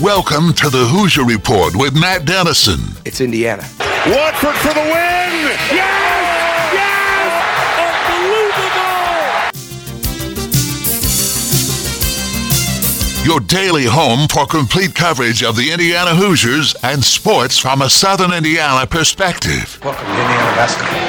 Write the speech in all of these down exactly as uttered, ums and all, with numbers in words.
Welcome to the Hoosier Report with Matt Dennison. It's Indiana. Watford for the win! Yes! Yes! Unbelievable! Your daily home for complete coverage of the Indiana Hoosiers and sports from a Southern Indiana perspective. Welcome to Indiana basketball.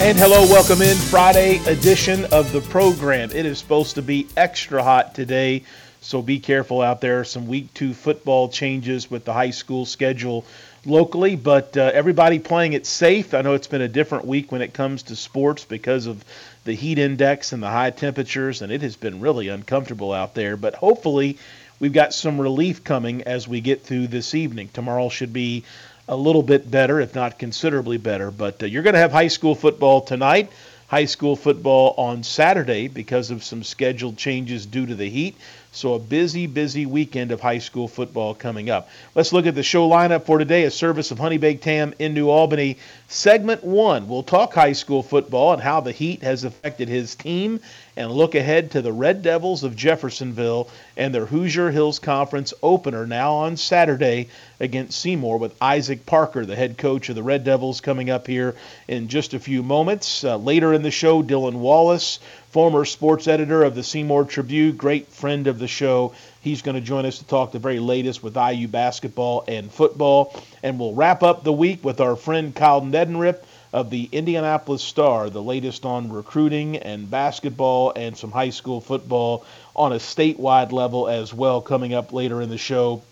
And hello, welcome in Friday edition of the program. It is supposed to be extra hot today, so be careful out there. Some week two football changes with the high school schedule locally, but uh, everybody playing it safe. I know it's been a different week when it comes to sports because of the heat index and the high temperatures, and it has been really uncomfortable out there, but hopefully we've got some relief coming as we get through this evening. Tomorrow should be a little bit better, if not considerably better. But uh, you're going to have high school football tonight, high school football on Saturday because of some scheduled changes due to the heat. So a busy, busy weekend of high school football coming up. Let's look at the show lineup for today, a service of Honey Baked Ham in New Albany. Segment one, we'll talk high school football and how the heat has affected his team and look ahead to the Red Devils of Jeffersonville and their Hoosier Hills Conference opener now on Saturday against Seymour with Isaac Parker, the head coach of the Red Devils, coming up here in just a few moments. Uh, later in the show, Dylan Wallace, former sports editor of the Seymour Tribune, great friend of the show. He's going to join us to talk the very latest with I U basketball and football. And we'll wrap up the week with our friend Kyle Nedenrip of the Indianapolis Star, the latest on recruiting and basketball and some high school football on a statewide level as well, coming up later in the show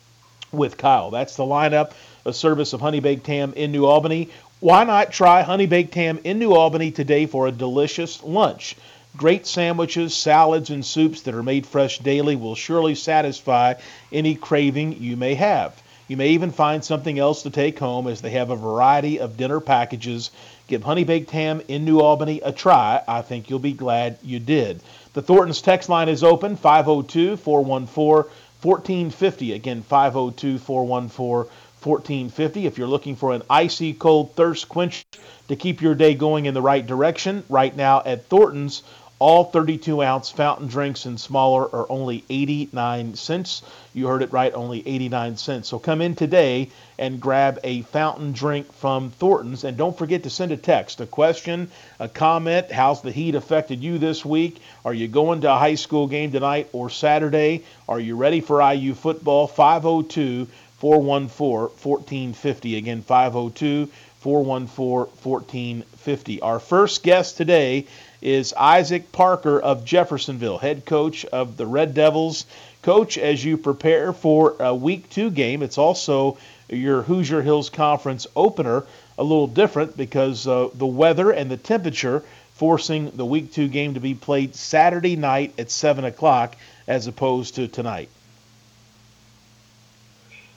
with Kyle. That's the lineup, a service of Honey Baked Ham in New Albany. Why not try Honey Baked Ham in New Albany today for a delicious lunch? Great sandwiches, salads, and soups that are made fresh daily will surely satisfy any craving you may have. You may even find something else to take home as they have a variety of dinner packages. Give Honey Baked Ham in New Albany a try. I think you'll be glad you did. The Thornton's text line is open, five oh two, four one four, one four five oh. Again, five oh two, four one four, one four five oh. If you're looking for an icy cold thirst quencher to keep your day going in the right direction, right now at Thornton's, all thirty-two ounce fountain drinks and smaller are only eighty-nine cents. You heard it right, only eighty-nine cents. So come in today and grab a fountain drink from Thornton's. And don't forget to send a text, a question, a comment. How's the heat affected you this week? Are you going to a high school game tonight or Saturday? Are you ready for I U football? five oh two, four one four, one four five oh. Again, five oh two, four one four, one four five oh. Our first guest today is Isaac Parker of Jeffersonville, head coach of the Red Devils. Coach, as you prepare for a week two game, it's also your Hoosier Hills Conference opener, a little different because uh, the weather and the temperature forcing the week two game to be played Saturday night at seven o'clock as opposed to tonight.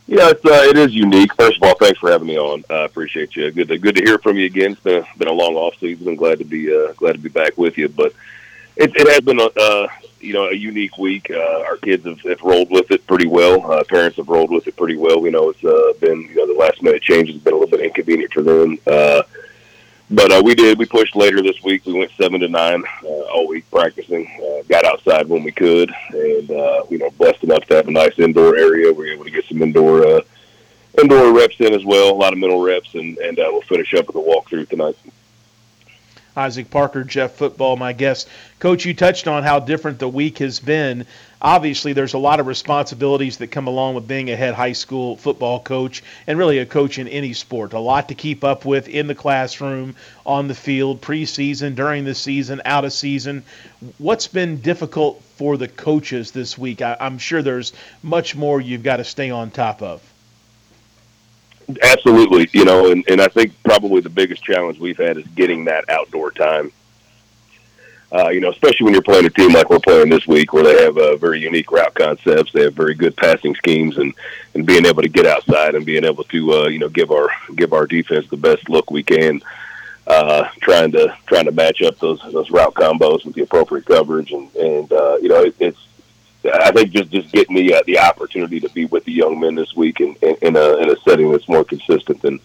Yeah, it's, uh, it is unique. First of all, thanks for having me on. I uh, appreciate you. Good to, good to hear from you again. It's been a, been a long off season. I'm glad to be uh, glad to be back with you. But it, it has been a uh, you know a unique week. Uh, our kids have, have rolled with it pretty well. Uh, parents have rolled with it pretty well. We know it's uh, been you know the last minute changes have been a little bit inconvenient for them. Uh, but uh, we did. We pushed later this week. We went seven to nine uh, all week practicing. Uh, got outside when we could, and uh, you know blessed enough to have a nice indoor area. We were able to get some indoor uh, indoor reps in as well. A lot of mental reps, and and uh, we'll finish up with a walkthrough tonight. Isaac Parker, Jeff Football, my guest. Coach, you touched on how different the week has been. Obviously, there's a lot of responsibilities that come along with being a head high school football coach and really a coach in any sport. A lot to keep up with in the classroom, on the field, preseason, during the season, out of season. What's been difficult for the coaches this week? I, I'm sure there's much more you've got to stay on top of. Absolutely. You know, and, and I think probably the biggest challenge we've had is getting that outdoor time. Uh, you know, especially when you're playing a team like we're playing this week, where they have uh, very unique route concepts, they have very good passing schemes, and, and being able to get outside and being able to, uh, you know, give our give our defense the best look we can, uh, trying to trying to match up those those route combos with the appropriate coverage, and and uh, you know, it, it's I think just, just getting the uh, the opportunity to be with the young men this week in in, in, a, in a setting that's more consistent than.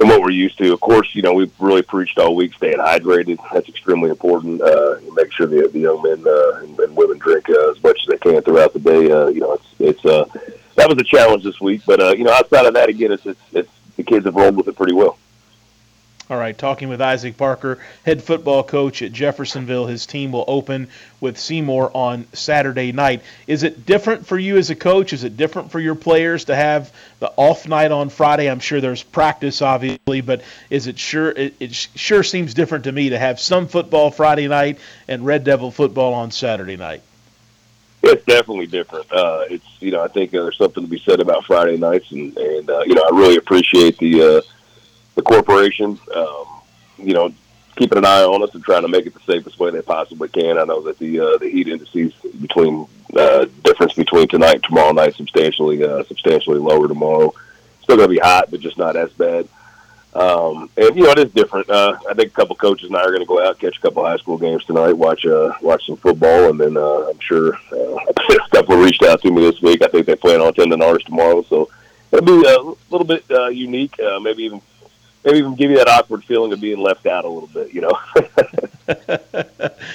And what we're used to. Of course, you know, we've really preached all week staying hydrated. That's extremely important. Uh, make sure the, the young men uh, and, and women drink uh, as much as they can throughout the day. Uh, you know, it's it's uh, that was a challenge this week. But, uh, you know, outside of that, again, it's, it's, it's the kids have rolled with it pretty well. All right, talking with Isaac Parker, head football coach at Jeffersonville. His team will open with Seymour on Saturday night. Is it different for you as a coach? Is it different for your players to have the off night on Friday? I'm sure there's practice, obviously, but is it sure? It, it sure seems different to me to have some football Friday night and Red Devil football on Saturday night. It's definitely different. Uh, it's you know I think uh, there's something to be said about Friday nights, and and uh, you know I really appreciate the. Uh, The corporation, um, you know, keeping an eye on us and trying to make it the safest way they possibly can. I know that the uh, the heat indices between uh, difference between tonight and tomorrow night substantially uh, substantially lower tomorrow. Still going to be hot, but just not as bad. Um, and you know, it is different. Uh, I think a couple coaches and I are going to go out catch a couple high school games tonight, watch uh, watch some football, and then uh, I'm sure uh, a couple reached out to me this week. I think they plan on attending ours tomorrow, so it'll be a little bit uh, unique, uh, maybe even. Maybe even give you that awkward feeling of being left out a little bit, you know.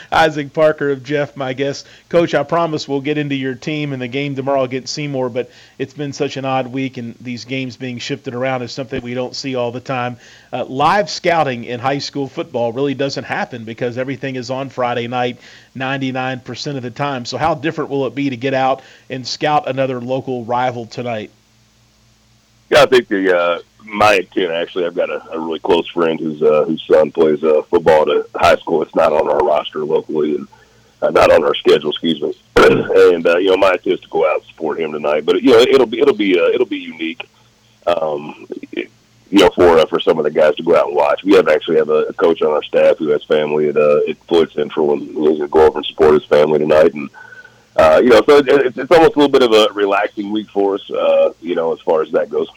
Isaac Parker of Jeff, my guest. Coach, I promise we'll get into your team and the game tomorrow against Seymour, but it's been such an odd week, and these games being shifted around is something we don't see all the time. Uh, live scouting in high school football really doesn't happen because everything is on Friday night ninety-nine percent of the time. So how different will it be to get out and scout another local rival tonight? Yeah, I think the uh, my kid, actually, I've got a, a really close friend who's, uh, whose son plays uh, football at a high school. It's not on our roster locally and uh, not on our schedule, excuse me. and, uh, you know, my idea is to go out and support him tonight. But, you know, it'll be it'll be, uh, it'll be unique, um, it, you know, for uh, for some of the guys to go out and watch. We have actually have a, a coach on our staff who has family at, uh, at Floyd Central, and he's going to go over and support his family tonight. And, Uh, you know, so it, it's, it's almost a little bit of a relaxing week for us, uh, you know, as far as that goes.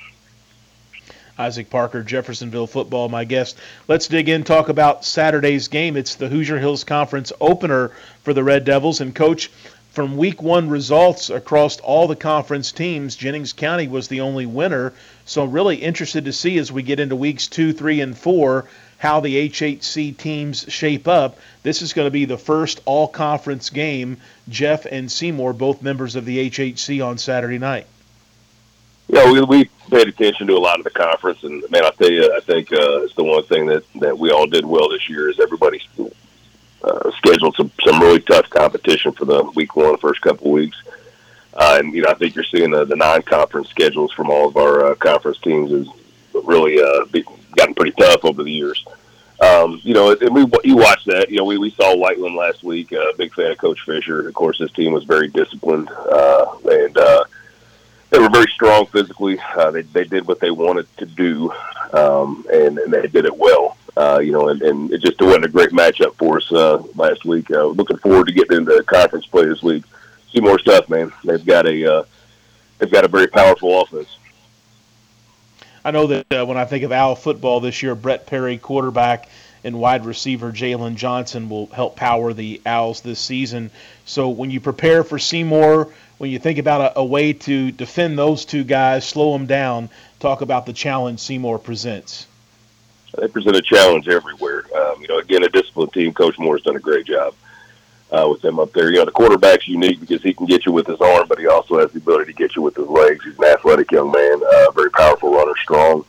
Isaac Parker, Jeffersonville football, my guest. Let's dig in, talk about Saturday's game. It's the Hoosier Hills Conference opener for the Red Devils. And, Coach, from week one results across all the conference teams, Jennings County was the only winner. So I'm really interested to see as we get into weeks two, three, and four how the H H C teams shape up. This is going to be the first all-conference game. Jeff and Seymour, both members of the H H C, on Saturday night. Yeah, we, we paid attention to a lot of the conference, and, man, I'll tell you, I think uh, it's the one thing that, that we all did well this year is everybody uh, scheduled some, some really tough competition for the week one, first couple of weeks. Uh, and, you know, I think you're seeing the, the non-conference schedules from all of our uh, conference teams is really uh, – gotten pretty tough over the years. Um, you know, and we you watch that. You know, we, we saw Whiteland last week, a uh, big fan of Coach Fisher. Of course, his team was very disciplined, uh, and uh, they were very strong physically. Uh, they they did what they wanted to do, um, and, and they did it well. Uh, you know, and, and it just wasn't a great matchup for us uh, last week. Uh, looking forward to getting into conference play this week. See more stuff, man. They've got a uh, they've got a very powerful offense. I know that uh, when I think of Owl football this year, Brett Perry, quarterback, and wide receiver Jalen Johnson will help power the Owls this season. So when you prepare for Seymour, when you think about a, a way to defend those two guys, slow them down, talk about the challenge Seymour presents. They present a challenge everywhere. Um, you know, again, a disciplined team. Coach Moore's done a great job uh, with them up there. You know, the quarterback's unique because he can get you with his arm, but he also has the ability to get you with his legs. He's an athletic young man, uh, very powerful runner, strong.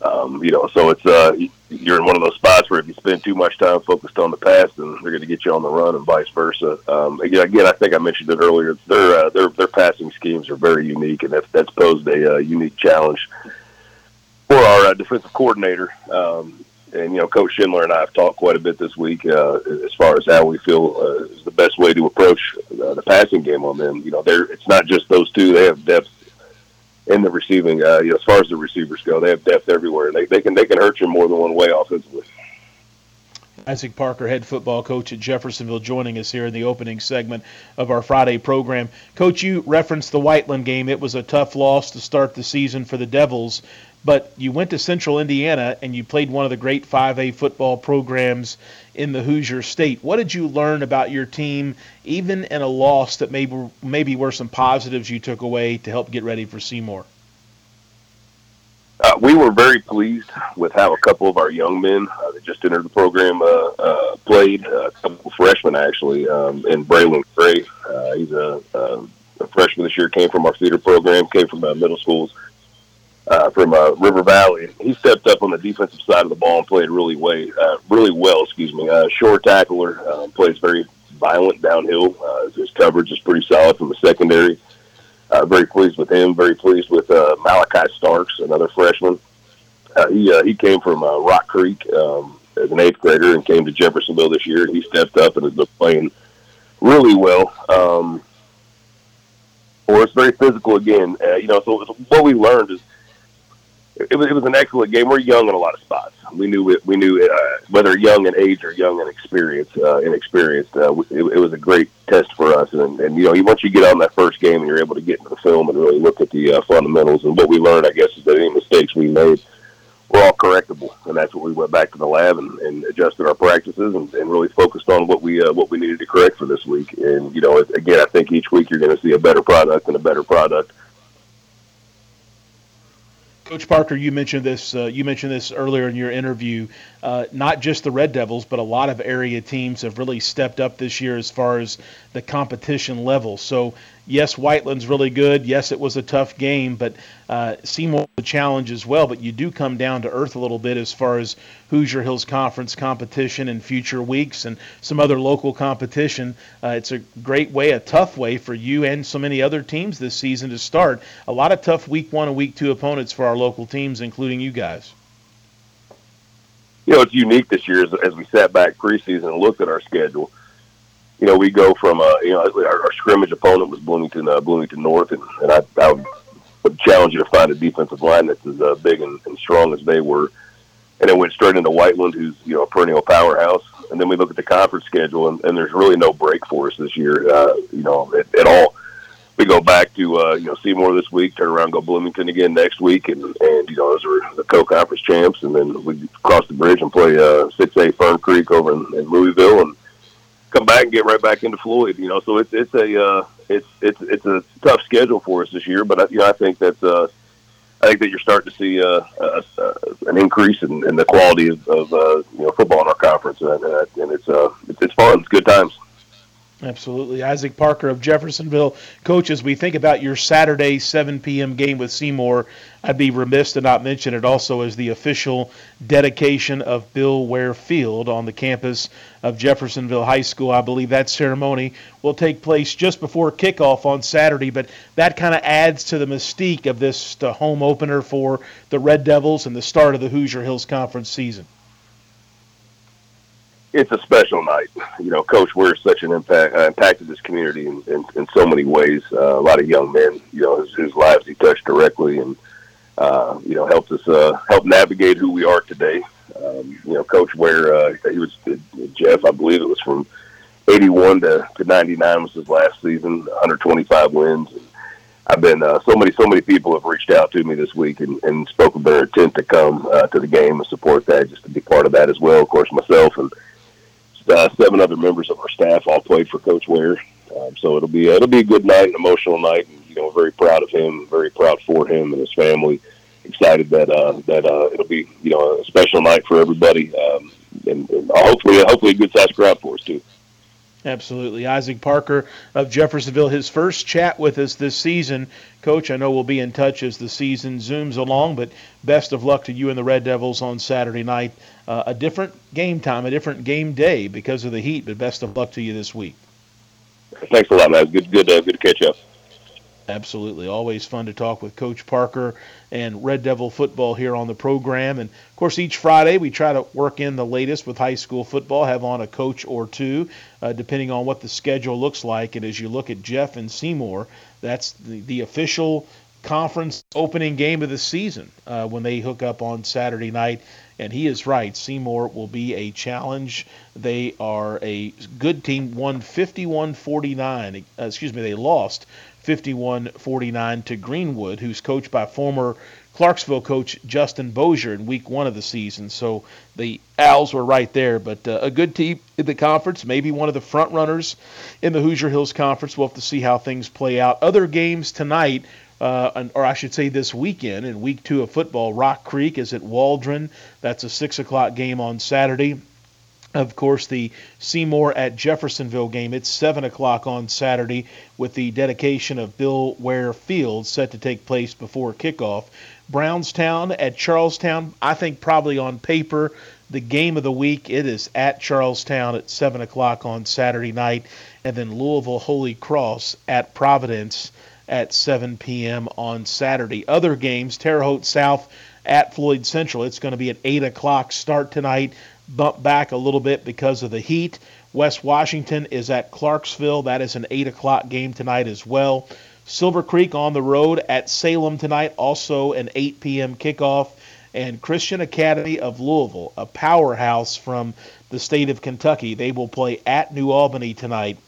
Um, you know, so it's uh, you're in one of those spots where if you spend too much time focused on the pass, then they're going to get you on the run and vice versa. Um, again, I think I mentioned it earlier. Their uh, their their passing schemes are very unique, and that's that's posed a uh, unique challenge for our uh, defensive coordinator. Um, and you know, Coach Schindler and I have talked quite a bit this week uh, as far as how we feel uh, is the best way to approach uh, the passing game on them. You know, they're it's not just those two; they have depth in the receiving, uh, you know, as far as the receivers go, they have depth everywhere. They they can they can hurt you more than one way offensively. Isaac Parker, head football coach at Jeffersonville, joining us here in the opening segment of our Friday program. Coach, you referenced the Whiteland game. It was a tough loss to start the season for the Devils, but you went to Central Indiana and you played one of the great five A football programs in the Hoosier State. What did you learn about your team, even in a loss that maybe maybe were some positives you took away to help get ready for Seymour? Uh, we were very pleased with how a couple of our young men uh, that just entered the program uh, uh, played, uh, a couple of freshmen actually, um, and Braylon Gray. Uh, he's a, a, a freshman this year, came from our theater program, came from uh, middle schools uh, from uh, River Valley. He stepped up on the defensive side of the ball and played really way, uh, really well, excuse me. Uh, short tackler, uh, plays very violent downhill. Uh, his coverage is pretty solid from the secondary. Uh, very pleased with him. Very pleased with uh, Malachi Starks, another freshman. Uh, he uh, he came from uh, Rock Creek um, as an eighth grader and came to Jeffersonville this year. He stepped up and has been playing really well. Um, or it's very physical again. Uh, you know, so what we learned is it was it was an excellent game. We're young in a lot of spots. We knew it, we knew it, uh, whether young in age or young in experience, uh, inexperienced. Uh, it, it was a great test for us. And, and you know, once you get on that first game and you're able to get into the film and really look at the uh, fundamentals, and what we learned, I guess, is that any mistakes we made were all correctable. And that's what we went back to the lab and, and adjusted our practices and, and really focused on what we uh, what we needed to correct for this week. And you know, again, I think each week you're going to see a better product and a better product. Coach Parker, you mentioned this. Uh, you mentioned this earlier in your interview. Uh, not just the Red Devils, but a lot of area teams have really stepped up this year as far as the competition level. So, yes, Whiteland's really good. Yes, it was a tough game, but uh, Seymour the challenge as well. But you do come down to earth a little bit as far as Hoosier Hills Conference competition in future weeks and some other local competition. Uh, it's a great way, a tough way for you and so many other teams this season to start. A lot of tough week one and week two opponents for our local teams, including you guys. You know, it's unique this year as, as we sat back preseason and looked at our schedule. You know, we go from, uh, you know, our, our scrimmage opponent was Bloomington, uh, Bloomington North, and, and I, I would challenge you to find a defensive line that's as uh, big and, and strong as they were. And it went straight into Whiteland, who's, you know, a perennial powerhouse. And then we look at the conference schedule, and, and there's really no break for us this year, uh, you know, at, at all. We go back to, uh, you know, Seymour this week, turn around, go Bloomington again next week, and, and you know, those are the co-conference champs. And then we cross the bridge and play uh, six A Fern Creek over in, in Louisville and come back and get right back into Floyd, you know. So it's it's a uh, it's it's it's a tough schedule for us this year, but I, you know, I think that uh, I think that you're starting to see uh, a, a, an increase in, in the quality of, of uh, you know, football in our conference, and, and it's uh it's, it's fun, it's good times. Absolutely. Isaac Parker of Jeffersonville. Coach, as we think about your Saturday seven p.m. game with Seymour, I'd be remiss to not mention it also as the official dedication of Bill Ware Field on the campus of Jeffersonville High School. I believe that ceremony will take place just before kickoff on Saturday, but that kind of adds to the mystique of this home opener for the Red Devils and the start of the Hoosier Hills Conference season. It's a special night. You know, Coach Ware is such an impact, uh, impacted this community in, in, in so many ways. Uh, a lot of young men, you know, whose, whose lives he touched directly and, uh, you know, helped us, uh, help navigate who we are today. Um, you know, Coach Ware, uh, he was, uh, Jeff, I believe it was from eighty-one to, to ninety-nine was his last season, one hundred twenty-five wins. And I've been, uh, so many, so many people have reached out to me this week and, and spoke of their intent to come uh, to the game and support that, just to be part of that as well. Of course, myself and Uh, seven other members of our staff all played for Coach Ware, um, so it'll be uh, it'll be a good night, an emotional night. And, you know, very proud of him, very proud for him and his family. Excited that uh, that uh, it'll be, you know, a special night for everybody, um, and, and hopefully hopefully a good sized crowd for us too. Absolutely. Isaac Parker of Jeffersonville, his first chat with us this season. Coach, I know we'll be in touch as the season zooms along, but best of luck to you and the Red Devils on Saturday night. Uh, a different game time, a different game day because of the heat, but best of luck to you this week. Thanks a lot, man. Good, good, uh, good to catch up. Absolutely. Always fun to talk with Coach Parker and Red Devil football here on the program. And, of course, each Friday we try to work in the latest with high school football, have on a coach or two, uh, depending on what the schedule looks like. And as you look at Jeff and Seymour, that's the, the official conference opening game of the season uh, when they hook up on Saturday night. And he is right. Seymour will be a challenge. They are a good team, won fifty-one forty-nine. Uh, excuse me, they lost fifty-one forty-nine to Greenwood, who's coached by former Clarksville coach Justin Bossier in week one of the season. So the Owls were right there. But uh, a good team in the conference, maybe one of the front runners in the Hoosier Hills Conference. We'll have to see how things play out. Other games tonight. Uh, or I should say this weekend, in week two of football, Rock Creek is at Waldron. That's a six o'clock game on Saturday. Of course, the Seymour at Jeffersonville game, it's seven o'clock on Saturday, with the dedication of Bill Ware Field set to take place before kickoff. Brownstown at Charlestown, I think probably on paper, the game of the week. It is at Charlestown at seven o'clock on Saturday night. And then Louisville Holy Cross at Providence at seven p.m. on Saturday. Other games, Terre Haute South at Floyd Central. It's going to be an eight o'clock start tonight, bump back a little bit because of the heat. West Washington is at Clarksville. That is an eight o'clock game tonight as well. Silver Creek on the road at Salem tonight, also an eight p.m. kickoff. And Christian Academy of Louisville, a powerhouse from the state of Kentucky. They will play at New Albany tonight.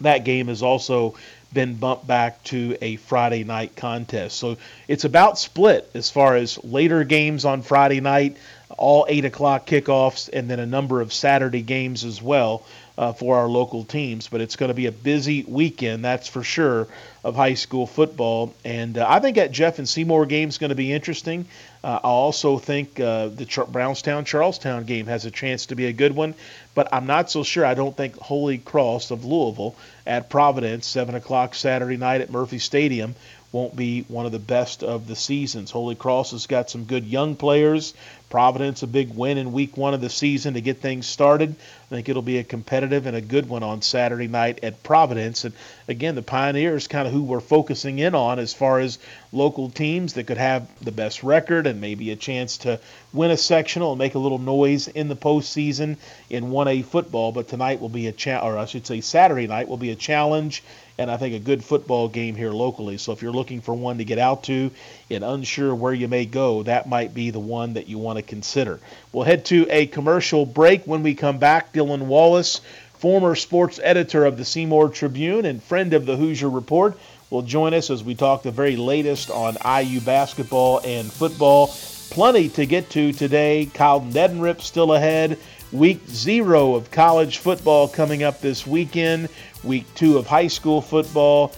That game is also been bumped back to a Friday night contest. So it's about split as far as later games on Friday night, all eight o'clock kickoffs, and then a number of Saturday games as well uh, for our local teams. But it's going to be a busy weekend, that's for sure, of high school football. And uh, I think that Jeff and Seymour game is going to be interesting. Uh, I also think uh, the Ch- Brownstown-Charlestown game has a chance to be a good one. But I'm not so sure. I don't think Holy Cross of Louisville at Providence, seven o'clock Saturday night at Murphy Stadium, won't be one of the best of the seasons. Holy Cross has got some good young players. Providence, a big win in week one of the season to get things started. I think it'll be a competitive and a good one on Saturday night at Providence. And again, the Pioneers, kind of who we're focusing in on as far as local teams that could have the best record and maybe a chance to win a sectional and make a little noise in the postseason in one A football. But tonight will be a cha- or I should say Saturday night will be a challenge, and I think a good football game here locally. So if you're looking for one to get out to and unsure where you may go, that might be the one that you want to consider. We'll head to a commercial break. When we come back, Dylan Wallace, former sports editor of the Seymour Tribune and friend of the Hoosier Report, will join us as we talk the very latest on I U basketball and football. Plenty to get to today. Kyle Nedenrip still ahead. Week zero of college football coming up this weekend. Week two of high school football.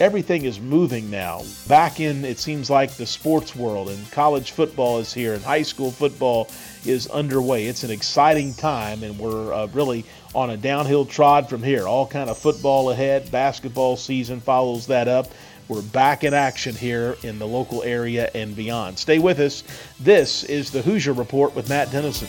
Everything is moving now. Back in, it seems like, the sports world, and college football is here, and high school football is underway. It's an exciting time, and we're uh, really on a downhill trot from here. All kind of football ahead. Basketball season follows that up. We're back in action here in the local area and beyond. Stay with us. This is the Hoosier Report with Matt Dennison.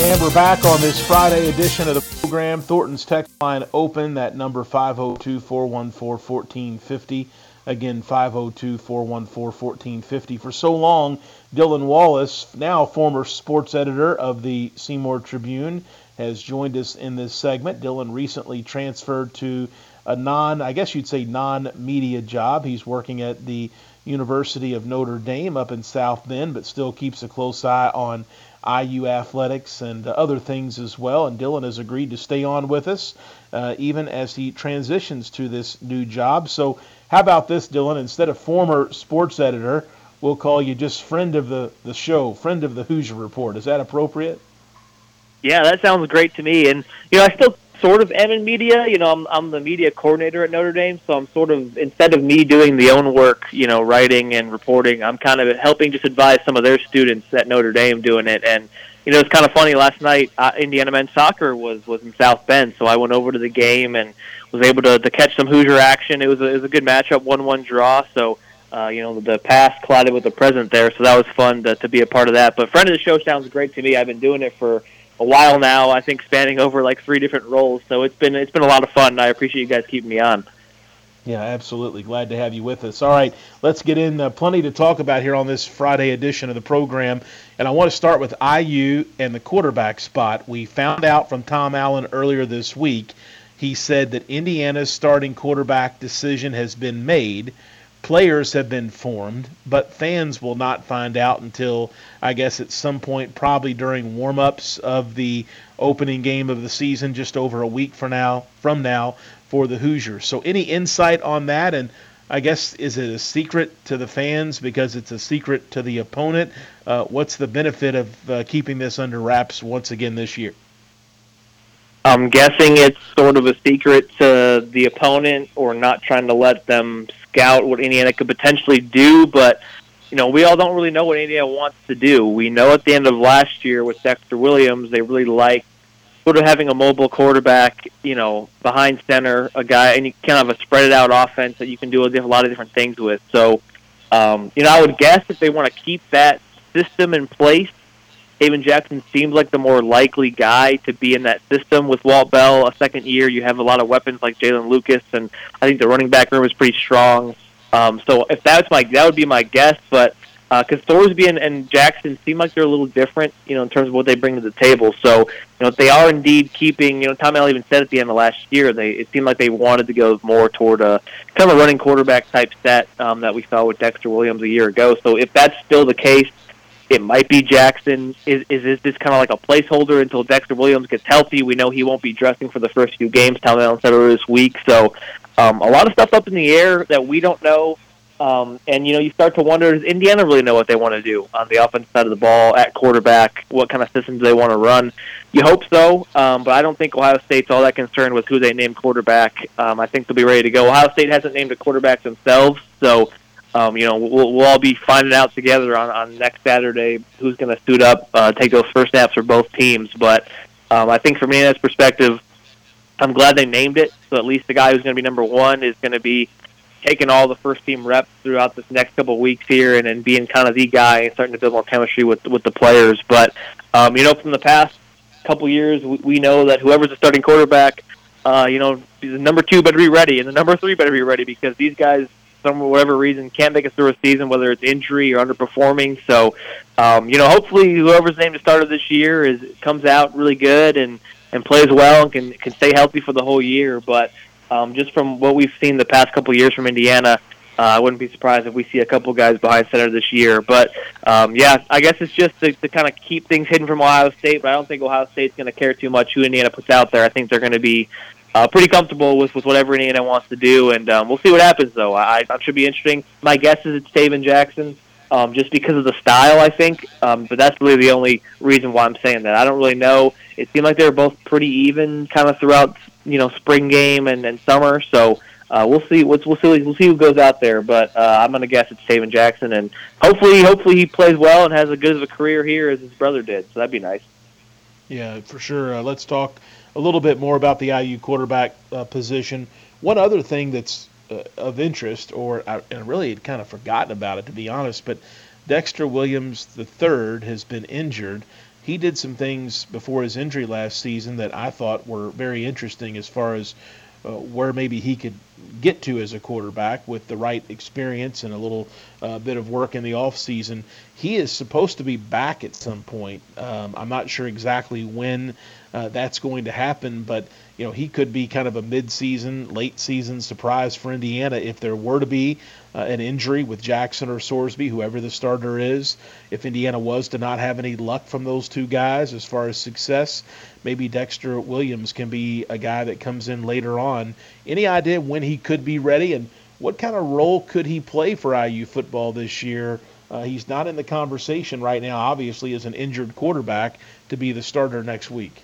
And we're back on this Friday edition of the program. Thornton's text line open, that number five oh two, four one four, one four five oh. Again, five oh two, four one four, one four five oh. For so long, Dylan Wallace, now former sports editor of the Seymour Tribune, has joined us in this segment. Dylan recently transferred to a non, I guess you'd say non-media job. He's working at the University of Notre Dame up in South Bend, but still keeps a close eye on I U athletics and other things as well. And Dylan has agreed to stay on with us uh, even as he transitions to this new job. So how about this, Dylan? Instead of former sports editor, we'll call you just friend of the, the show, friend of the Hoosier Report. Is that appropriate? Yeah, that sounds great to me. And, you know, I still sort of am in media. You know, I'm, I'm the media coordinator at Notre Dame, so I'm sort of, instead of me doing the own work, you know, writing and reporting, I'm kind of helping just advise some of their students at Notre Dame doing it. And, you know, it's kind of funny. Last night, uh, Indiana men's soccer was, was in South Bend, so I went over to the game and was able to, to catch some Hoosier action. It was a, it was a good matchup, one one draw. So, uh, you know, the past collided with the present there, so that was fun to, to be a part of that. But friend of the show sounds great to me. I've been doing it for a while now. I think spanning over like three different roles, so it's been it's been a lot of fun. I appreciate you guys keeping me on. Yeah, absolutely. Glad to have you with us. All right, let's get in. Uh, plenty to talk about here on this Friday edition of the program. And I want to start with I U and the quarterback spot. We found out from Tom Allen earlier this week. He said that Indiana's starting quarterback decision has been made. Players have been formed, but fans will not find out until, I guess, at some point, probably during warm-ups of the opening game of the season, just over a week for now, from now, for the Hoosiers. So any insight on that? And I guess, is it a secret to the fans because it's a secret to the opponent? Uh, what's the benefit of uh, keeping this under wraps once again this year? I'm guessing it's sort of a secret to the opponent, or not trying to let them scout what Indiana could potentially do. But, you know, we all don't really know what Indiana wants to do. We know at the end of last year with Dexter Williams, they really liked sort of having a mobile quarterback, you know, behind center, a guy, and you kind of have a spread-it-out offense that you can do a lot of different things with. So, um, you know, I would guess if they want to keep that system in place, Tayven Jackson seems like the more likely guy to be in that system. With Walt Bell, a second year, you have a lot of weapons like Jalen Lucas, and I think the running back room is pretty strong. Um, so if that's my, that would be my guess, but because uh, Thorsby and, and Jackson seem like they're a little different, you know, in terms of what they bring to the table. So, you know, if they are indeed keeping, you know, Tom Allen even said at the end of last year, they it seemed like they wanted to go more toward a kind of a running quarterback type set um, that we saw with Dexter Williams a year ago. So if that's still the case, it might be Jackson. Is is, is this kind of like a placeholder until Dexter Williams gets healthy? We know he won't be dressing for the first few games, Tom Allen said earlier this week. So um, a lot of stuff up in the air that we don't know. Um, and, you know, you start to wonder, does Indiana really know what they want to do on the offensive side of the ball, at quarterback? What kind of system do they want to run? You hope so, um, but I don't think Ohio State's all that concerned with who they name quarterback. Um, I think they'll be ready to go. Ohio State hasn't named a quarterback themselves, so, um, you know, we'll, we'll all be finding out together on, on next Saturday who's going to suit up, uh, take those first snaps for both teams. But um, I think from Indiana's perspective, I'm glad they named it, so at least the guy who's going to be number one is going to be taking all the first-team reps throughout this next couple of weeks here, and, and being kind of the guy and starting to build more chemistry with with the players. But, um, you know, from the past couple years, we, we know that whoever's the starting quarterback, uh, you know, the number two better be ready, and the number three better be ready, because these guys, for whatever reason, can't make it through a season, whether it's injury or underperforming. So, um, you know, hopefully whoever's named the starter this year is comes out really good and, and plays well and can, can stay healthy for the whole year. But Um, just from what we've seen the past couple years from Indiana, uh, I wouldn't be surprised if we see a couple guys behind center this year. But, um, yeah, I guess it's just to, to kind of keep things hidden from Ohio State, but I don't think Ohio State's going to care too much who Indiana puts out there. I think they're going to be uh, pretty comfortable with, with whatever Indiana wants to do, and um, we'll see what happens, though. I, I should be interesting. My guess is it's Tayven Jackson, um, just because of the style, I think. Um, but that's really the only reason why I'm saying that. I don't really know. It seemed like they were both pretty even kind of throughout – you know, spring game and, and summer. So uh, we'll see. We'll, we'll see. We'll see who goes out there. But uh, I'm going to guess it's Tayven Jackson, and hopefully, hopefully he plays well and has as good of a career here as his brother did. So that'd be nice. Yeah, for sure. Uh, let's talk a little bit more about the I U quarterback uh, position. One other thing that's uh, of interest, or I, and really had kind of forgotten about it to be honest, but Dexter Williams the third has been injured. He did some things before his injury last season that I thought were very interesting as far as uh, where maybe he could get to as a quarterback with the right experience and a little uh, bit of work in the offseason. He is supposed to be back at some point. Um, I'm not sure exactly when uh, that's going to happen, but you know, he could be kind of a mid-season, late-season surprise for Indiana if there were to be Uh, an injury with Jackson or Sorsby, whoever the starter is. If Indiana was to not have any luck from those two guys as far as success, maybe Dexter Williams can be a guy that comes in later on. Any idea when he could be ready, and what kind of role could he play for I U football this year? Uh, he's not in the conversation right now, obviously, as an injured quarterback to be the starter next week.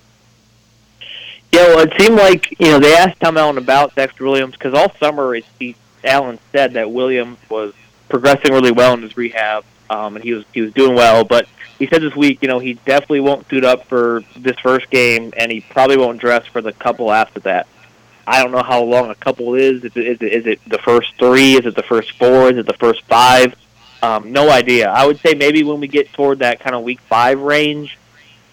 Yeah, well, it seemed like, you know, they asked Tom Allen about Dexter Williams because all summer it's he Allen said that Williams was progressing really well in his rehab, um, and he was he was doing well, but he said this week, you know, he definitely won't suit up for this first game, and he probably won't dress for the couple after that. I don't know how long a couple is. Is it, is it, is it the first three? Is it the first four? Is it the first five? Um, no idea. I would say maybe when we get toward that kind of week five range,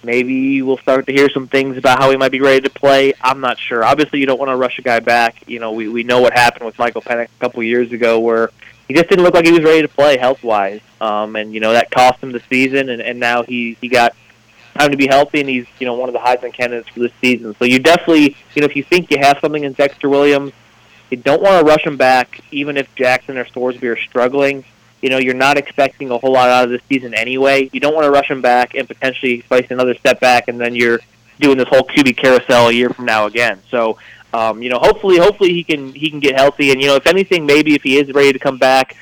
maybe we'll start to hear some things about how he might be ready to play. I'm not sure. Obviously, you don't want to rush a guy back. You know, we, we know what happened with Michael Penix a couple years ago where he just didn't look like he was ready to play health-wise. Um, and, you know, that cost him the season, and, and now he, he got time to be healthy, and he's, you know, one of the Heisman candidates for this season. So you definitely, you know, if you think you have something in Dexter Williams, you don't want to rush him back, even if Jackson or Sorsby are struggling. You know, you're not expecting a whole lot out of this season anyway. You don't want to rush him back and potentially face another setback, and then you're doing this whole Q B carousel a year from now again. So, um, you know, hopefully, hopefully he can he can get healthy. And you know, if anything, maybe if he is ready to come back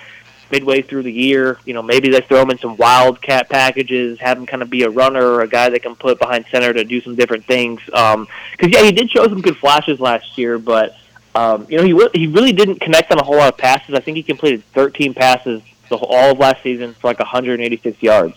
midway through the year, you know, maybe they throw him in some wildcat packages, have him kind of be a runner or a guy that can put behind center to do some different things. Because um, yeah, he did show some good flashes last year, but um, you know, he re- he really didn't connect on a whole lot of passes. I think he completed thirteen passes the whole, all of last season for like one hundred eighty-six yards.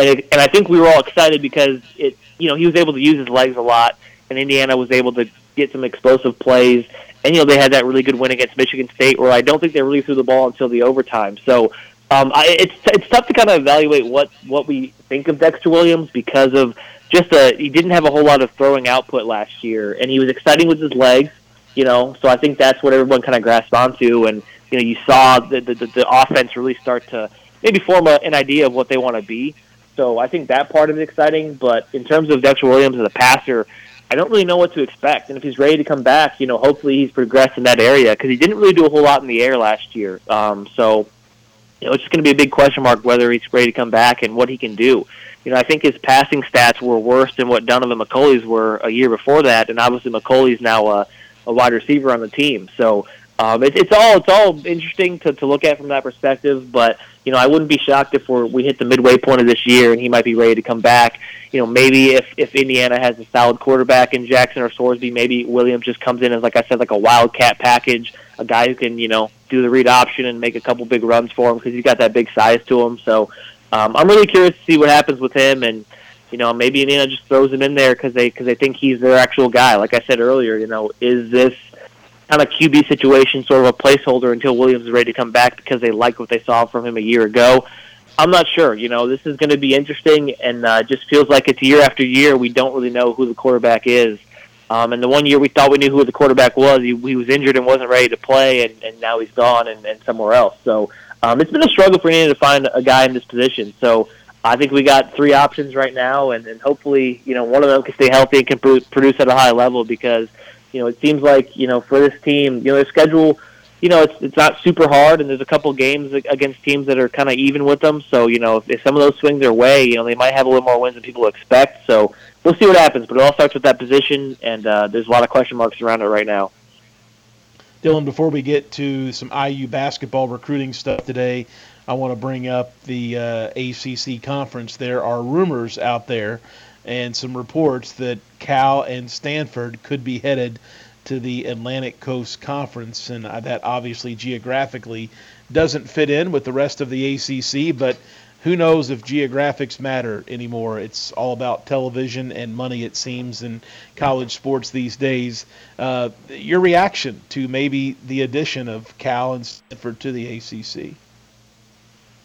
And it, and I think we were all excited because it, you know, he was able to use his legs a lot, and Indiana was able to get some explosive plays. And, you know, they had that really good win against Michigan State where I don't think they really threw the ball until the overtime. So um, I, it's it's tough to kind of evaluate what, what we think of Dexter Williams because of just a, he didn't have a whole lot of throwing output last year, and he was exciting with his legs, you know. So I think that's what everyone kind of grasped onto, and, you know, you saw the, the, the offense really start to maybe form a, an idea of what they want to be. So I think that part of it is exciting. But in terms of Dexter Williams as a passer, I don't really know what to expect. And if he's ready to come back, you know, hopefully he's progressed in that area because he didn't really do a whole lot in the air last year. Um, so, you know, it's just going to be a big question mark whether he's ready to come back and what he can do. You know, I think his passing stats were worse than what Donovan McCauley's were a year before that. And obviously McCauley's now a, a wide receiver on the team. So, Um, it, it's all it's all interesting to, to look at from that perspective, but you know I wouldn't be shocked if we're, we hit the midway point of this year and he might be ready to come back. You know, maybe if, if Indiana has a solid quarterback in Jackson or Sorsby, maybe Williams just comes in as, like I said, like a wildcat package, a guy who can, you know, do the read option and make a couple big runs for him because he's got that big size to him. So um, I'm really curious to see what happens with him, and you know maybe Indiana just throws him in there because they because they think he's their actual guy. Like I said earlier, you know, is this kind of Q B situation, sort of a placeholder until Williams is ready to come back because they like what they saw from him a year ago? I'm not sure. You know, this is going to be interesting, and uh, just feels like it's year after year we don't really know who the quarterback is. Um, and the one year we thought we knew who the quarterback was, he, he was injured and wasn't ready to play, and, and now he's gone and, and somewhere else. So um, it's been a struggle for Indiana to find a guy in this position. So I think we got three options right now, and, and hopefully, you know, one of them can stay healthy and can pr- produce at a high level because, you know, it seems like, you know, for this team, you know, their schedule, you know, it's it's not super hard, and there's a couple games against teams that are kind of even with them. So, you know, if, if some of those swing their way, you know, they might have a little more wins than people expect. So we'll see what happens, but it all starts with that position, and uh, there's a lot of question marks around it right now. Dylan, before we get to some I U basketball recruiting stuff today, I want to bring up the uh, A C C conference. There are rumors out there and some reports that Cal and Stanford could be headed to the Atlantic Coast Conference, and that obviously geographically doesn't fit in with the rest of the A C C, but who knows if geographics matter anymore. It's all about television and money, it seems, in college sports these days. Uh, your reaction to maybe the addition of Cal and Stanford to the A C C?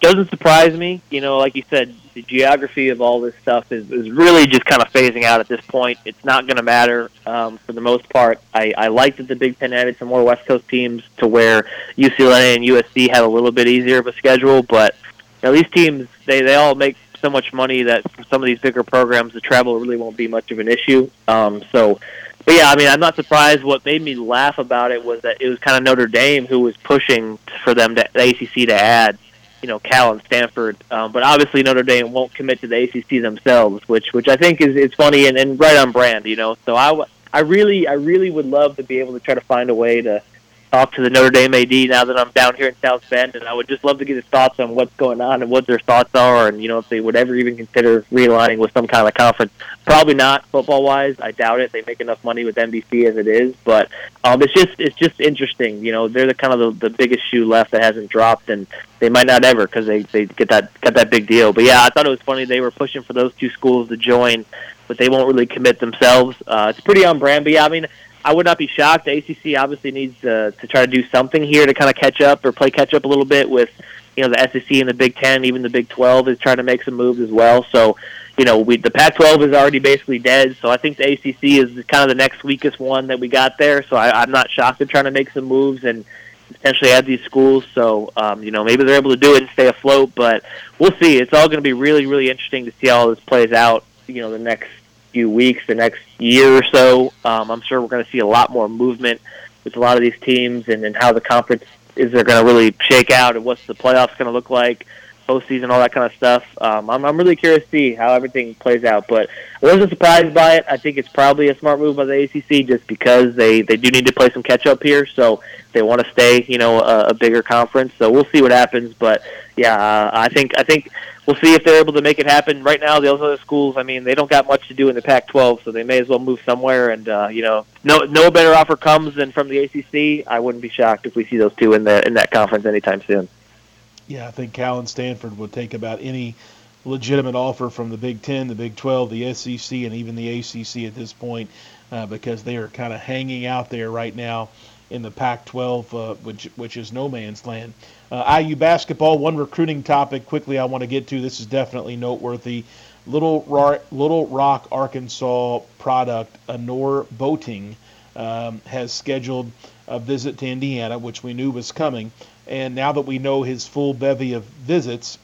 Doesn't surprise me. You know, like you said, the geography of all this stuff is, is really just kind of phasing out at this point. It's not going to matter um, for the most part. I, I like that the Big Ten added some more West Coast teams to where U C L A and U S C had a little bit easier of a schedule, but you know, these teams, they, they all make so much money that for some of these bigger programs, the travel really won't be much of an issue. Um, so, but yeah, I mean, I'm not surprised. What made me laugh about it was that it was kind of Notre Dame who was pushing for them, to, the A C C, to add, you know, Cal and Stanford, um, but obviously Notre Dame won't commit to the A C C themselves, which which I think is, is funny and, and right on brand, you know. So I, I really I really would love to be able to try to find a way to talk to the Notre Dame A D now that I'm down here in South Bend, and I would just love to get his thoughts on what's going on and what their thoughts are, and, you know, if they would ever even consider realigning with some kind of conference. Probably not, football-wise. I doubt it. They make enough money with N B C as it is, but um, it's just it's just interesting. You know, they're the kind of the, the biggest shoe left that hasn't dropped, and they might not ever because they, they get that got that big deal. But, yeah, I thought it was funny they were pushing for those two schools to join, but they won't really commit themselves. Uh, it's pretty on brand, but, yeah, I mean, I would not be shocked. The A C C obviously needs uh, to try to do something here to kind of catch up or play catch up a little bit with, you know, the S E C and the Big Ten. Even the Big twelve is trying to make some moves as well. So, you know, we, the Pac twelve is already basically dead. So I think the A C C is kind of the next weakest one that we got there. So I, I'm not shocked they're trying to make some moves and potentially add these schools. So, um, you know, maybe they're able to do it and stay afloat. But we'll see. It's all going to be really, really interesting to see how this plays out, you know, the next few weeks, the next year or so. um, I'm sure we're going to see a lot more movement with a lot of these teams, and, and how the conference is they're going to really shake out, and what's the playoffs going to look like, postseason, all that kind of stuff. Um, I'm, I'm really curious to see how everything plays out, but I wasn't surprised by it. I think it's probably a smart move by the A C C just because they, they do need to play some catch-up here, so they want to stay, you know, a, a bigger conference. So we'll see what happens, but yeah, uh, I think I think we'll see if they're able to make it happen. Right now, those other schools, I mean, they don't got much to do in the Pac twelve, so they may as well move somewhere. And uh, you know, no no better offer comes than from the A C C. I wouldn't be shocked if we see those two in the in that conference anytime soon. Yeah, I think Cal and Stanford would take about any legitimate offer from the Big Ten, the Big twelve, the S E C, and even the A C C at this point, uh, because they are kind of hanging out there right now in the Pac twelve, uh, which which is no man's land. Uh, I U basketball, one recruiting topic quickly I want to get to. This is definitely noteworthy. Little Rock, Little Rock, Arkansas product Honor Boating um, has scheduled a visit to Indiana, which we knew was coming. And now that we know his full bevy of visits,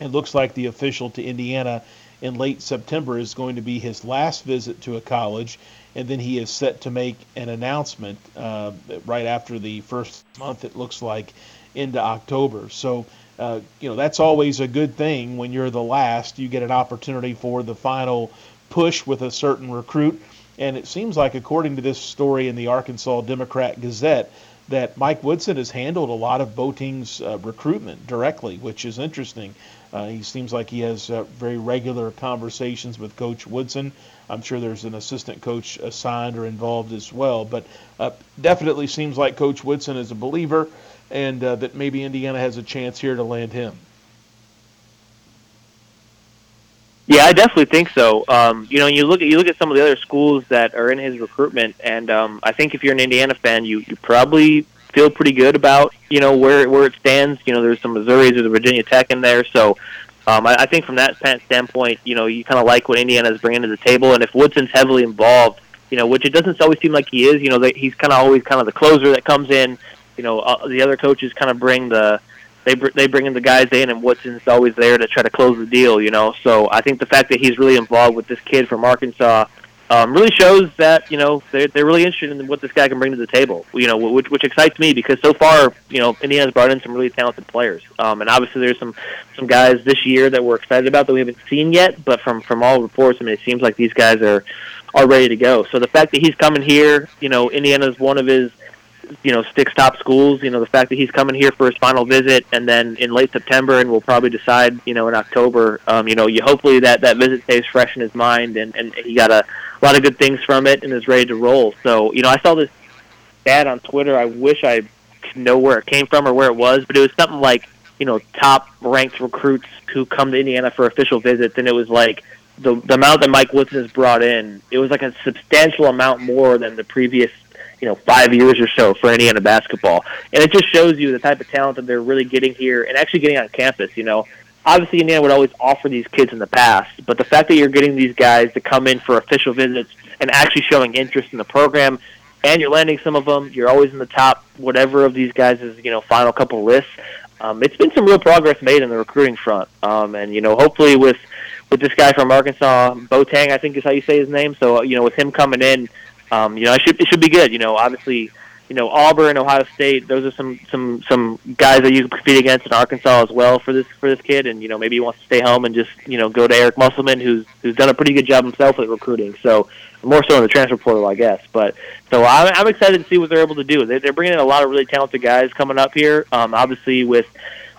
it looks like the official to Indiana in late September is going to be his last visit to a college, and then he is set to make an announcement uh, right after the first month, it looks like, into October. So, uh, you know, that's always a good thing when you're the last. You get an opportunity for the final push with a certain recruit. And it seems like, according to this story in the Arkansas Democrat Gazette, that Mike Woodson has handled a lot of Boating's uh, recruitment directly, which is interesting. Uh, he seems like he has uh, very regular conversations with Coach Woodson. I'm sure there's an assistant coach assigned or involved as well, but uh, definitely seems like Coach Woodson is a believer, and uh, that maybe Indiana has a chance here to land him. Yeah, I definitely think so. Um, you know, you look at you look at some of the other schools that are in his recruitment, and um, I think if you're an Indiana fan, you, you probably feel pretty good about, you know, where where it stands. You know, there's some Missouris, there's a Virginia Tech in there, so um, I, I think from that standpoint, you know, you kind of like what Indiana is bringing to the table, and if Woodson's heavily involved, you know, which it doesn't always seem like he is, you know, that he's kind of always kind of the closer that comes in. You know, uh, the other coaches kind of bring the. They they bring in the guys in, and Woodson's always there to try to close the deal, you know. So I think the fact that he's really involved with this kid from Arkansas um, really shows that, you know, they're, they're really interested in what this guy can bring to the table, you know, which which excites me because so far, you know, Indiana's brought in some really talented players. Um, and obviously there's some, some guys this year that we're excited about that we haven't seen yet, but from, from all reports, I mean, it seems like these guys are, are ready to go. So the fact that he's coming here, you know, Indiana's one of his, you know, six top schools, you know, the fact that he's coming here for his final visit and then in late September, and we'll probably decide, you know, in October, um, you know, you hopefully that, that visit stays fresh in his mind, and, and he got a, a lot of good things from it and is ready to roll. So, you know, I saw this ad on Twitter. I wish I could know where it came from or where it was, but it was something like, you know, top-ranked recruits who come to Indiana for official visits, and it was like, the, the amount that Mike Woodson has brought in, it was like a substantial amount more than the previous, you know, five years or so for Indiana basketball. And it just shows you the type of talent that they're really getting here and actually getting on campus, you know. Obviously, Indiana would always offer these kids in the past, but the fact that you're getting these guys to come in for official visits and actually showing interest in the program, and you're landing some of them, you're always in the top whatever of these guys' is, you know, final couple lists. Um, it's been some real progress made in the recruiting front. Um, and, you know, hopefully with, with this guy from Arkansas, Boateng, I think is how you say his name. So, you know, with him coming in, Um, you know, it should, it should be good. You know, obviously you know, Auburn, Ohio State, those are some, some, some guys that you compete against in Arkansas as well for this for this kid. And, you know, maybe he wants to stay home and just, you know, go to Eric Musselman, who's who's done a pretty good job himself at recruiting. So more so in the transfer portal, I guess. But so I'm, I'm excited to see what they're able to do. They, they're bringing in a lot of really talented guys coming up here. Um, obviously with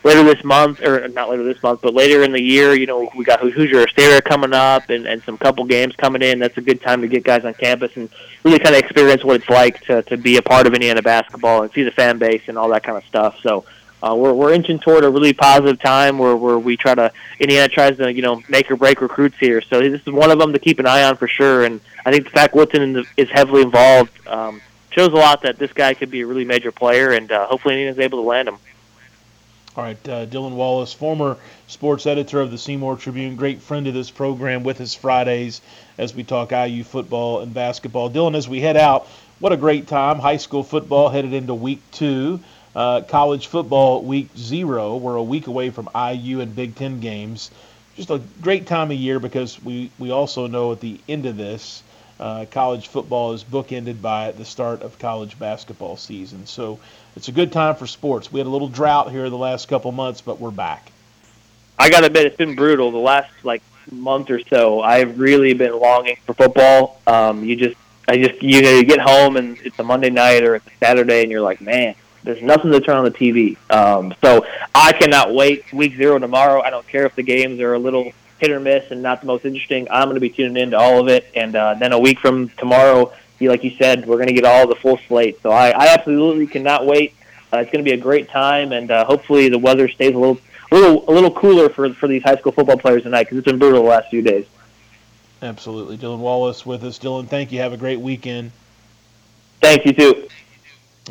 later this month, or not later this month, but later in the year, you know, we got Hoosier Hysteria coming up and, and some couple games coming in. That's a good time to get guys on campus and really kind of experience what it's like to, to be a part of Indiana basketball and see the fan base and all that kind of stuff. So uh, we're we're inching toward a really positive time where, where we try to, Indiana tries to, you know, make or break recruits here. So this is one of them to keep an eye on for sure. And I think the fact Woodson is heavily involved um, shows a lot that this guy could be a really major player, and uh, hopefully Indiana's able to land him. All right, uh, Dylan Wallace, former sports editor of the Seymour Tribune, great friend of this program with us Fridays as we talk I U football and basketball. Dylan, as we head out, what a great time. High school football headed into week two, uh, college football week zero. We're a week away from I U and Big Ten games. Just a great time of year because we, we also know at the end of this, Uh, college football is bookended by the start of college basketball season. So it's a good time for sports. We had a little drought here the last couple months, but we're back. I got to admit, it's been brutal the last like month or so. I've really been longing for football. Um, you just, I just, you know, you get home and it's a Monday night or it's a Saturday and you're like, man, there's nothing to turn on the T V. Um, so I cannot wait. Week zero tomorrow. I don't care if the games are a little hit or miss and not the most interesting. I'm going to be tuning into all of it. And uh, then a week from tomorrow, like you said, we're going to get all the full slate. So I, I absolutely cannot wait. Uh, it's going to be a great time, and uh, hopefully the weather stays a little a little, a little cooler for, for these high school football players tonight because it's been brutal the last few days. Absolutely. Dylan Wallace with us. Dylan, thank you. Have a great weekend. Thank you, too.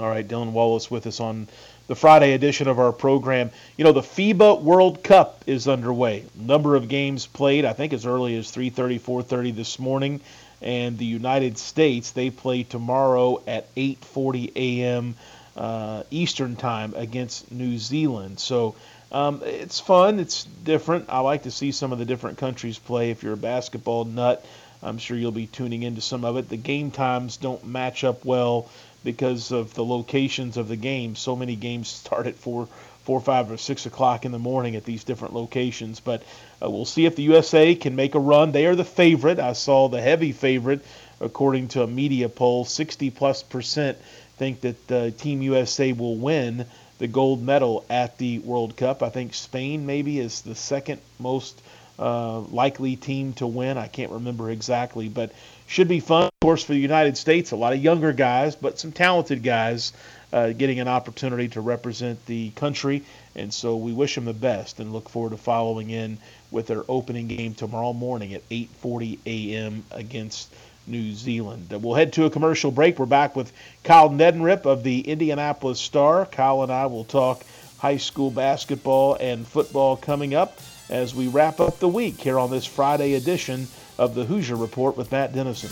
All right, Dylan Wallace with us on the Friday edition of our program. You know, the FIBA World Cup is underway. Number of games played, I think as early as three thirty, four thirty this morning. And the United States, they play tomorrow at eight forty a.m. Uh, Eastern time against New Zealand. So um, it's fun. It's different. I like to see some of the different countries play. If you're a basketball nut, I'm sure you'll be tuning into some of it. The game times don't match up well because of the locations of the games. So many games start at four, four, five, or six o'clock in the morning at these different locations. But uh, we'll see if the U S A can make a run. They are the favorite. I saw the heavy favorite, according to a media poll. sixty-plus percent think that uh, Team U S A will win the gold medal at the World Cup. I think Spain maybe is the second most uh, likely team to win. I can't remember exactly, but should be fun, of course, for the United States. A lot of younger guys, but some talented guys uh, getting an opportunity to represent the country. And so we wish them the best and look forward to following in with their opening game tomorrow morning at eight forty a.m. against New Zealand. We'll head to a commercial break. We're back with Kyle Nedenrip of the Indianapolis Star. Kyle and I will talk high school basketball and football coming up as we wrap up the week here on this Friday edition of the Hoosier Report with Matt Dennison.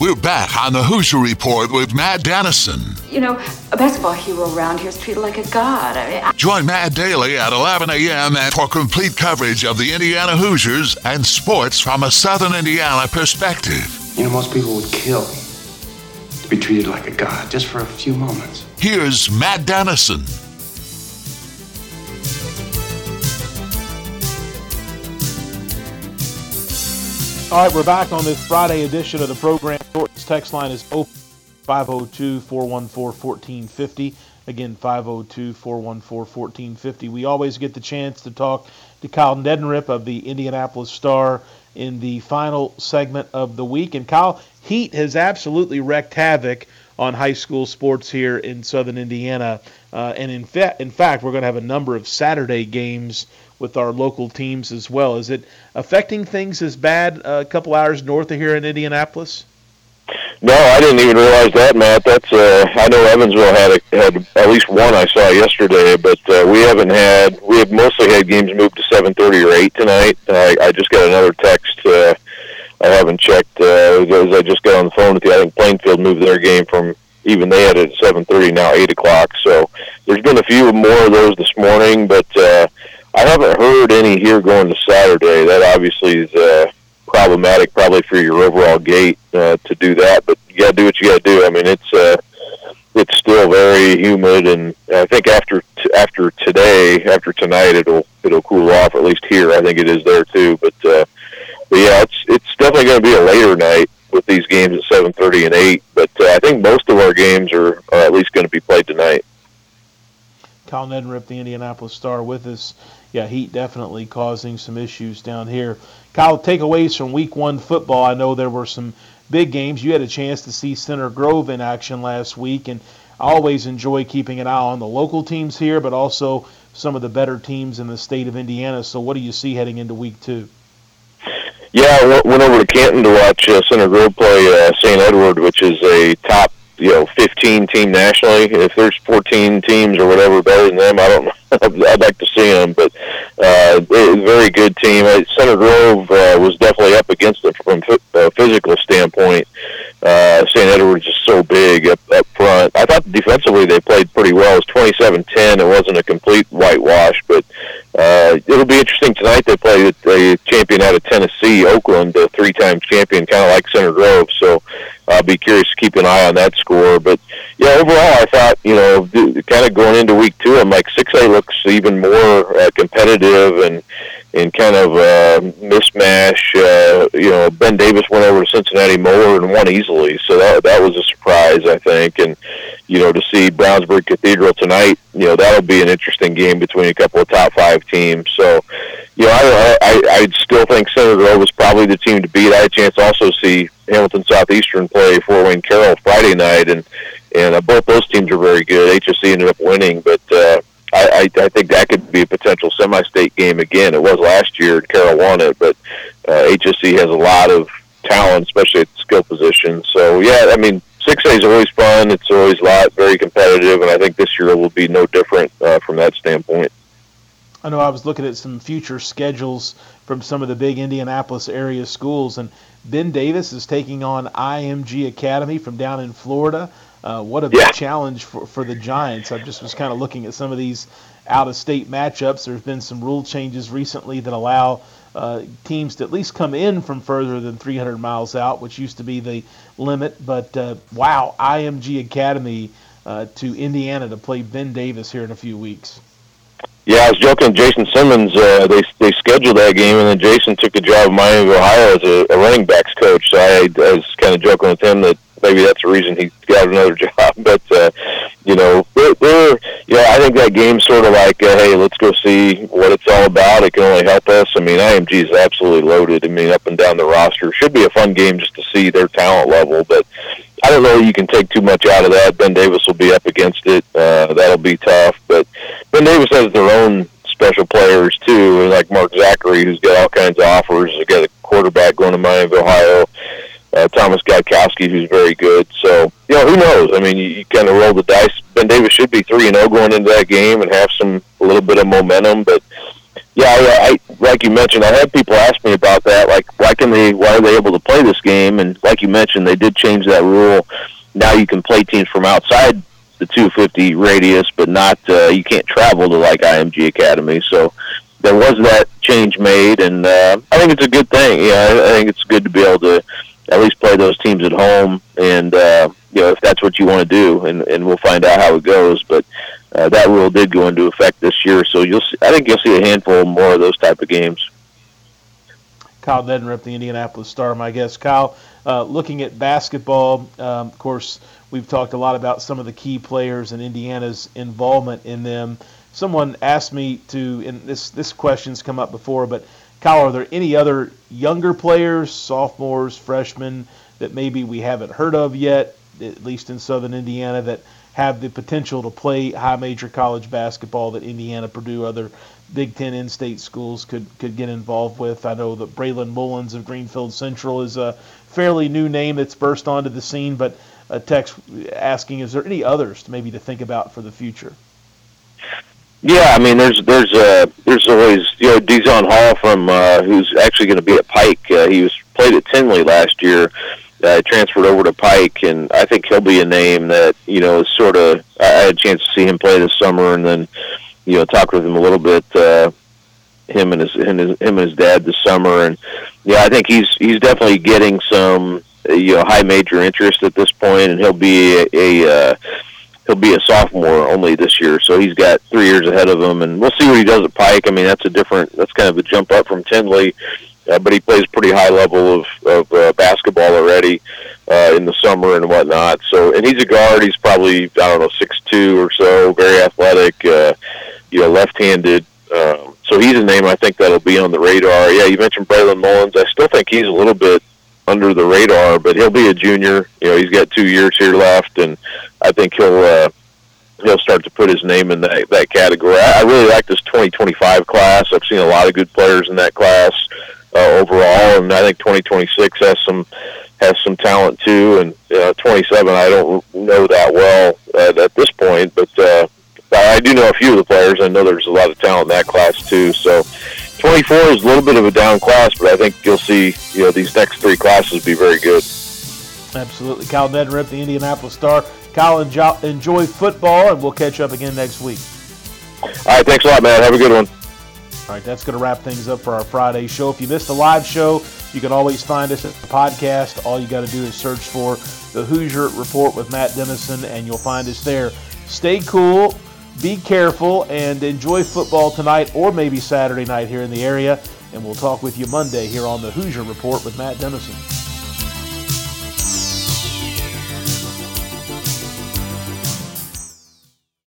We're back on the Hoosier Report with Matt Dennison. You know, a basketball hero around here is treated like a god. I mean, I- Join Matt daily at eleven a.m. for complete coverage of the Indiana Hoosiers and sports from a Southern Indiana perspective. You know, most people would kill be treated like a god just for a few moments. Here's Matt Dennison. All right, we're back on this Friday edition of the program. Jordan's text line is open, five oh two, four one four, one four five oh. Again, five oh two, four one four, one four five oh. We always get the chance to talk to Kyle Nedenrip of the Indianapolis Star in the final segment of the week. And Kyle, heat has absolutely wreaked havoc on high school sports here in Southern Indiana. Uh, and in, fa- in fact, we're going to have a number of Saturday games with our local teams as well. Is it affecting things as bad a couple hours north of here in Indianapolis? No, I didn't even realize that, Matt. That's uh, I know Evansville had a, had at least one I saw yesterday, but uh, we haven't had. We have mostly had games moved to seven thirty or eight tonight. I, I just got another text. Uh, I haven't checked. Uh, I just got on the phone with you. I think Plainfield moved their game from even they had it at seven thirty, now eight o'clock. So there's been a few more of those this morning, but uh, I haven't heard any here going to Saturday. That obviously is uh, problematic probably for your overall gate uh, to do that, but you got to do what you got to do. I mean, it's uh, it's still very humid, and I think after t- after today, after tonight, it'll it'll cool off, at least here. I think it is there too, but, uh, but yeah, it's it's definitely going to be a later night with these games at seven thirty and eight, but uh, I think most of our games are, are at least going to be played tonight. Kyle Nedrip, the Indianapolis Star, with us. Yeah, heat definitely causing some issues down here. Kyle, takeaways from week one football. I know there were some big games. You had a chance to see Center Grove in action last week, and I always enjoy keeping an eye on the local teams here, but also some of the better teams in the state of Indiana. So what do you see heading into week two? Yeah, I went over to Canton to watch uh, Center Grove play uh, Saint Edward, which is a top, you know, fifteen team nationally. If there's fourteen teams or whatever better than them, I don't know. I'd like to see them, but uh, very good team. Center Grove uh, was definitely up against it from a physical standpoint. Uh, Saint Edward's is so big up, up front. I thought defensively they played pretty well. It was twenty-seven ten. It wasn't a complete whitewash, but uh, it'll be interesting tonight. They play the champion out of Tennessee, Oakland, a three-time champion, kind of like Center Grove. So I'll be curious to keep an eye on that score. But, yeah, overall I thought, you know, kind of going into week two, I'm like six A looks even more uh, competitive and and kind of uh, mismatch. Uh, you know, Ben Davis went over to Cincinnati Moeller and won easily, so that that was a surprise, I think. And, you know, to see Brownsburg Cathedral tonight, you know, that'll be an interesting game between a couple of top-five teams. So, you know, I, I, I still think Center Grove was probably the team to beat. I had a chance to also see Hamilton Southeastern play Fort Wayne Carroll Friday night, and, and uh, both those teams are very good. H S C ended up winning, but uh, I, I, I think that could be a potential semi-state game again. It was last year, and Carroll won it, but uh, H S C has a lot of talent, especially at the skill position. So, yeah, I mean, six A is always fun. It's always a lot, very competitive, and I think this year will be no different uh, from that standpoint. I know I was looking at some future schedules from some of the big Indianapolis area schools, and Ben Davis is taking on I M G Academy from down in Florida. Uh, what a big yeah. challenge for, for the Giants. I just was kind of looking at some of these out-of-state matchups. There's been some rule changes recently that allow uh, teams to at least come in from further than three hundred miles out, which used to be the limit. But, uh, wow, I M G Academy uh, to Indiana to play Ben Davis here in a few weeks. Yeah, I was joking. Jason Simmons, uh, they they scheduled that game, and then Jason took the job in Miami of Ohio as a, a running backs coach. So I, I was kind of joking with him that maybe that's the reason he got another job. But uh, you know, they're, they're, yeah, I think that game's sort of like, uh, hey, let's go see what it's all about. It can only help us. I mean, I M G is absolutely loaded. I mean, up and down the roster, should be a fun game just to see their talent level, but I don't know you can take too much out of that. Ben Davis will be up against it. Uh, that'll be tough. But Ben Davis has their own special players, too, like Mark Zachary, who's got all kinds of offers. He's got a quarterback going to Miami of Ohio. Uh, Thomas Godkowski, who's very good. So, you know, who knows? I mean, you, you kind of roll the dice. Ben Davis should be three and oh going into that game and have some a little bit of momentum. But, yeah, I, I, like you mentioned, I had people ask me about that, like, why can they, why are they able to play this game? And like you mentioned, they did change that rule. Now you can play teams from outside the two hundred fifty radius, but not, uh, you can't travel to, like, I M G Academy. So there was that change made, and uh, I think it's a good thing. Yeah, I, I think it's good to be able to at least play those teams at home, and, uh, you know, if that's what you want to do, and, and we'll find out how it goes, but Uh, that rule did go into effect this year, so you'll see, I think you'll see a handful more of those type of games. Kyle Nedrip, the Indianapolis Star, my guest. Kyle, uh, looking at basketball, um, of course, we've talked a lot about some of the key players and Indiana's involvement in them. Someone asked me to, and this, this question's come up before, but Kyle, are there any other younger players, sophomores, freshmen, that maybe we haven't heard of yet, at least in southern Indiana, that have the potential to play high major college basketball that Indiana, Purdue, other Big Ten in-state schools could could get involved with? I know that Braylon Mullins of Greenfield Central is a fairly new name that's burst onto the scene, but a text asking, is there any others maybe to think about for the future? Yeah, I mean, there's there's uh, there's always, you know, De'Zon Hall from uh, who's actually going to be at Pike. Uh, he was played at Tinley last year. uh, transferred over to Pike, and I think he'll be a name that, you know, is sort of, I had a chance to see him play this summer, and then, you know, talked with him a little bit, uh, him and his, and his him and his dad this summer, and yeah, I think he's he's definitely getting some, you know, high major interest at this point, and he'll be a, a uh, he'll be a sophomore only this year, so he's got three years ahead of him, and we'll see what he does at Pike. I mean, that's a different, that's kind of a jump up from Tindley, uh, but he plays pretty high level of of uh, basketball already uh, in the summer and whatnot. So, and he's a guard. He's probably, I don't know, six two or so, very athletic, uh, you know, left-handed. Um, so he's a name I think that'll be on the radar. Yeah, you mentioned Braylon Mullins. I still think he's a little bit under the radar, but he'll be a junior. You know, he's got two years here left, and I think he'll uh, he'll start to put his name in that, that category. I, I really like this twenty twenty-five class. I've seen a lot of good players in that class uh, overall, and I think twenty twenty-six has some has some talent too. And uh, twenty-seven, I don't know that well uh, at this point, but uh, I do know a few of the players. I know there's a lot of talent in that class too. So twenty-four is a little bit of a down class, but I think you'll see, you know, these next three classes be very good. Absolutely. Kyle Nedrip, the Indianapolis Star. Kyle, enjoy football, and we'll catch up again next week. All right, thanks a lot, man. Have a good one. All right, that's going to wrap things up for our Friday show. If you missed the live show, you can always find us at the podcast. All you got to do is search for The Hoosier Report with Matt Dennison, and you'll find us there. Stay cool. Be careful and enjoy football tonight or maybe Saturday night here in the area. And we'll talk with you Monday here on the Hoosier Report with Matt Dennison.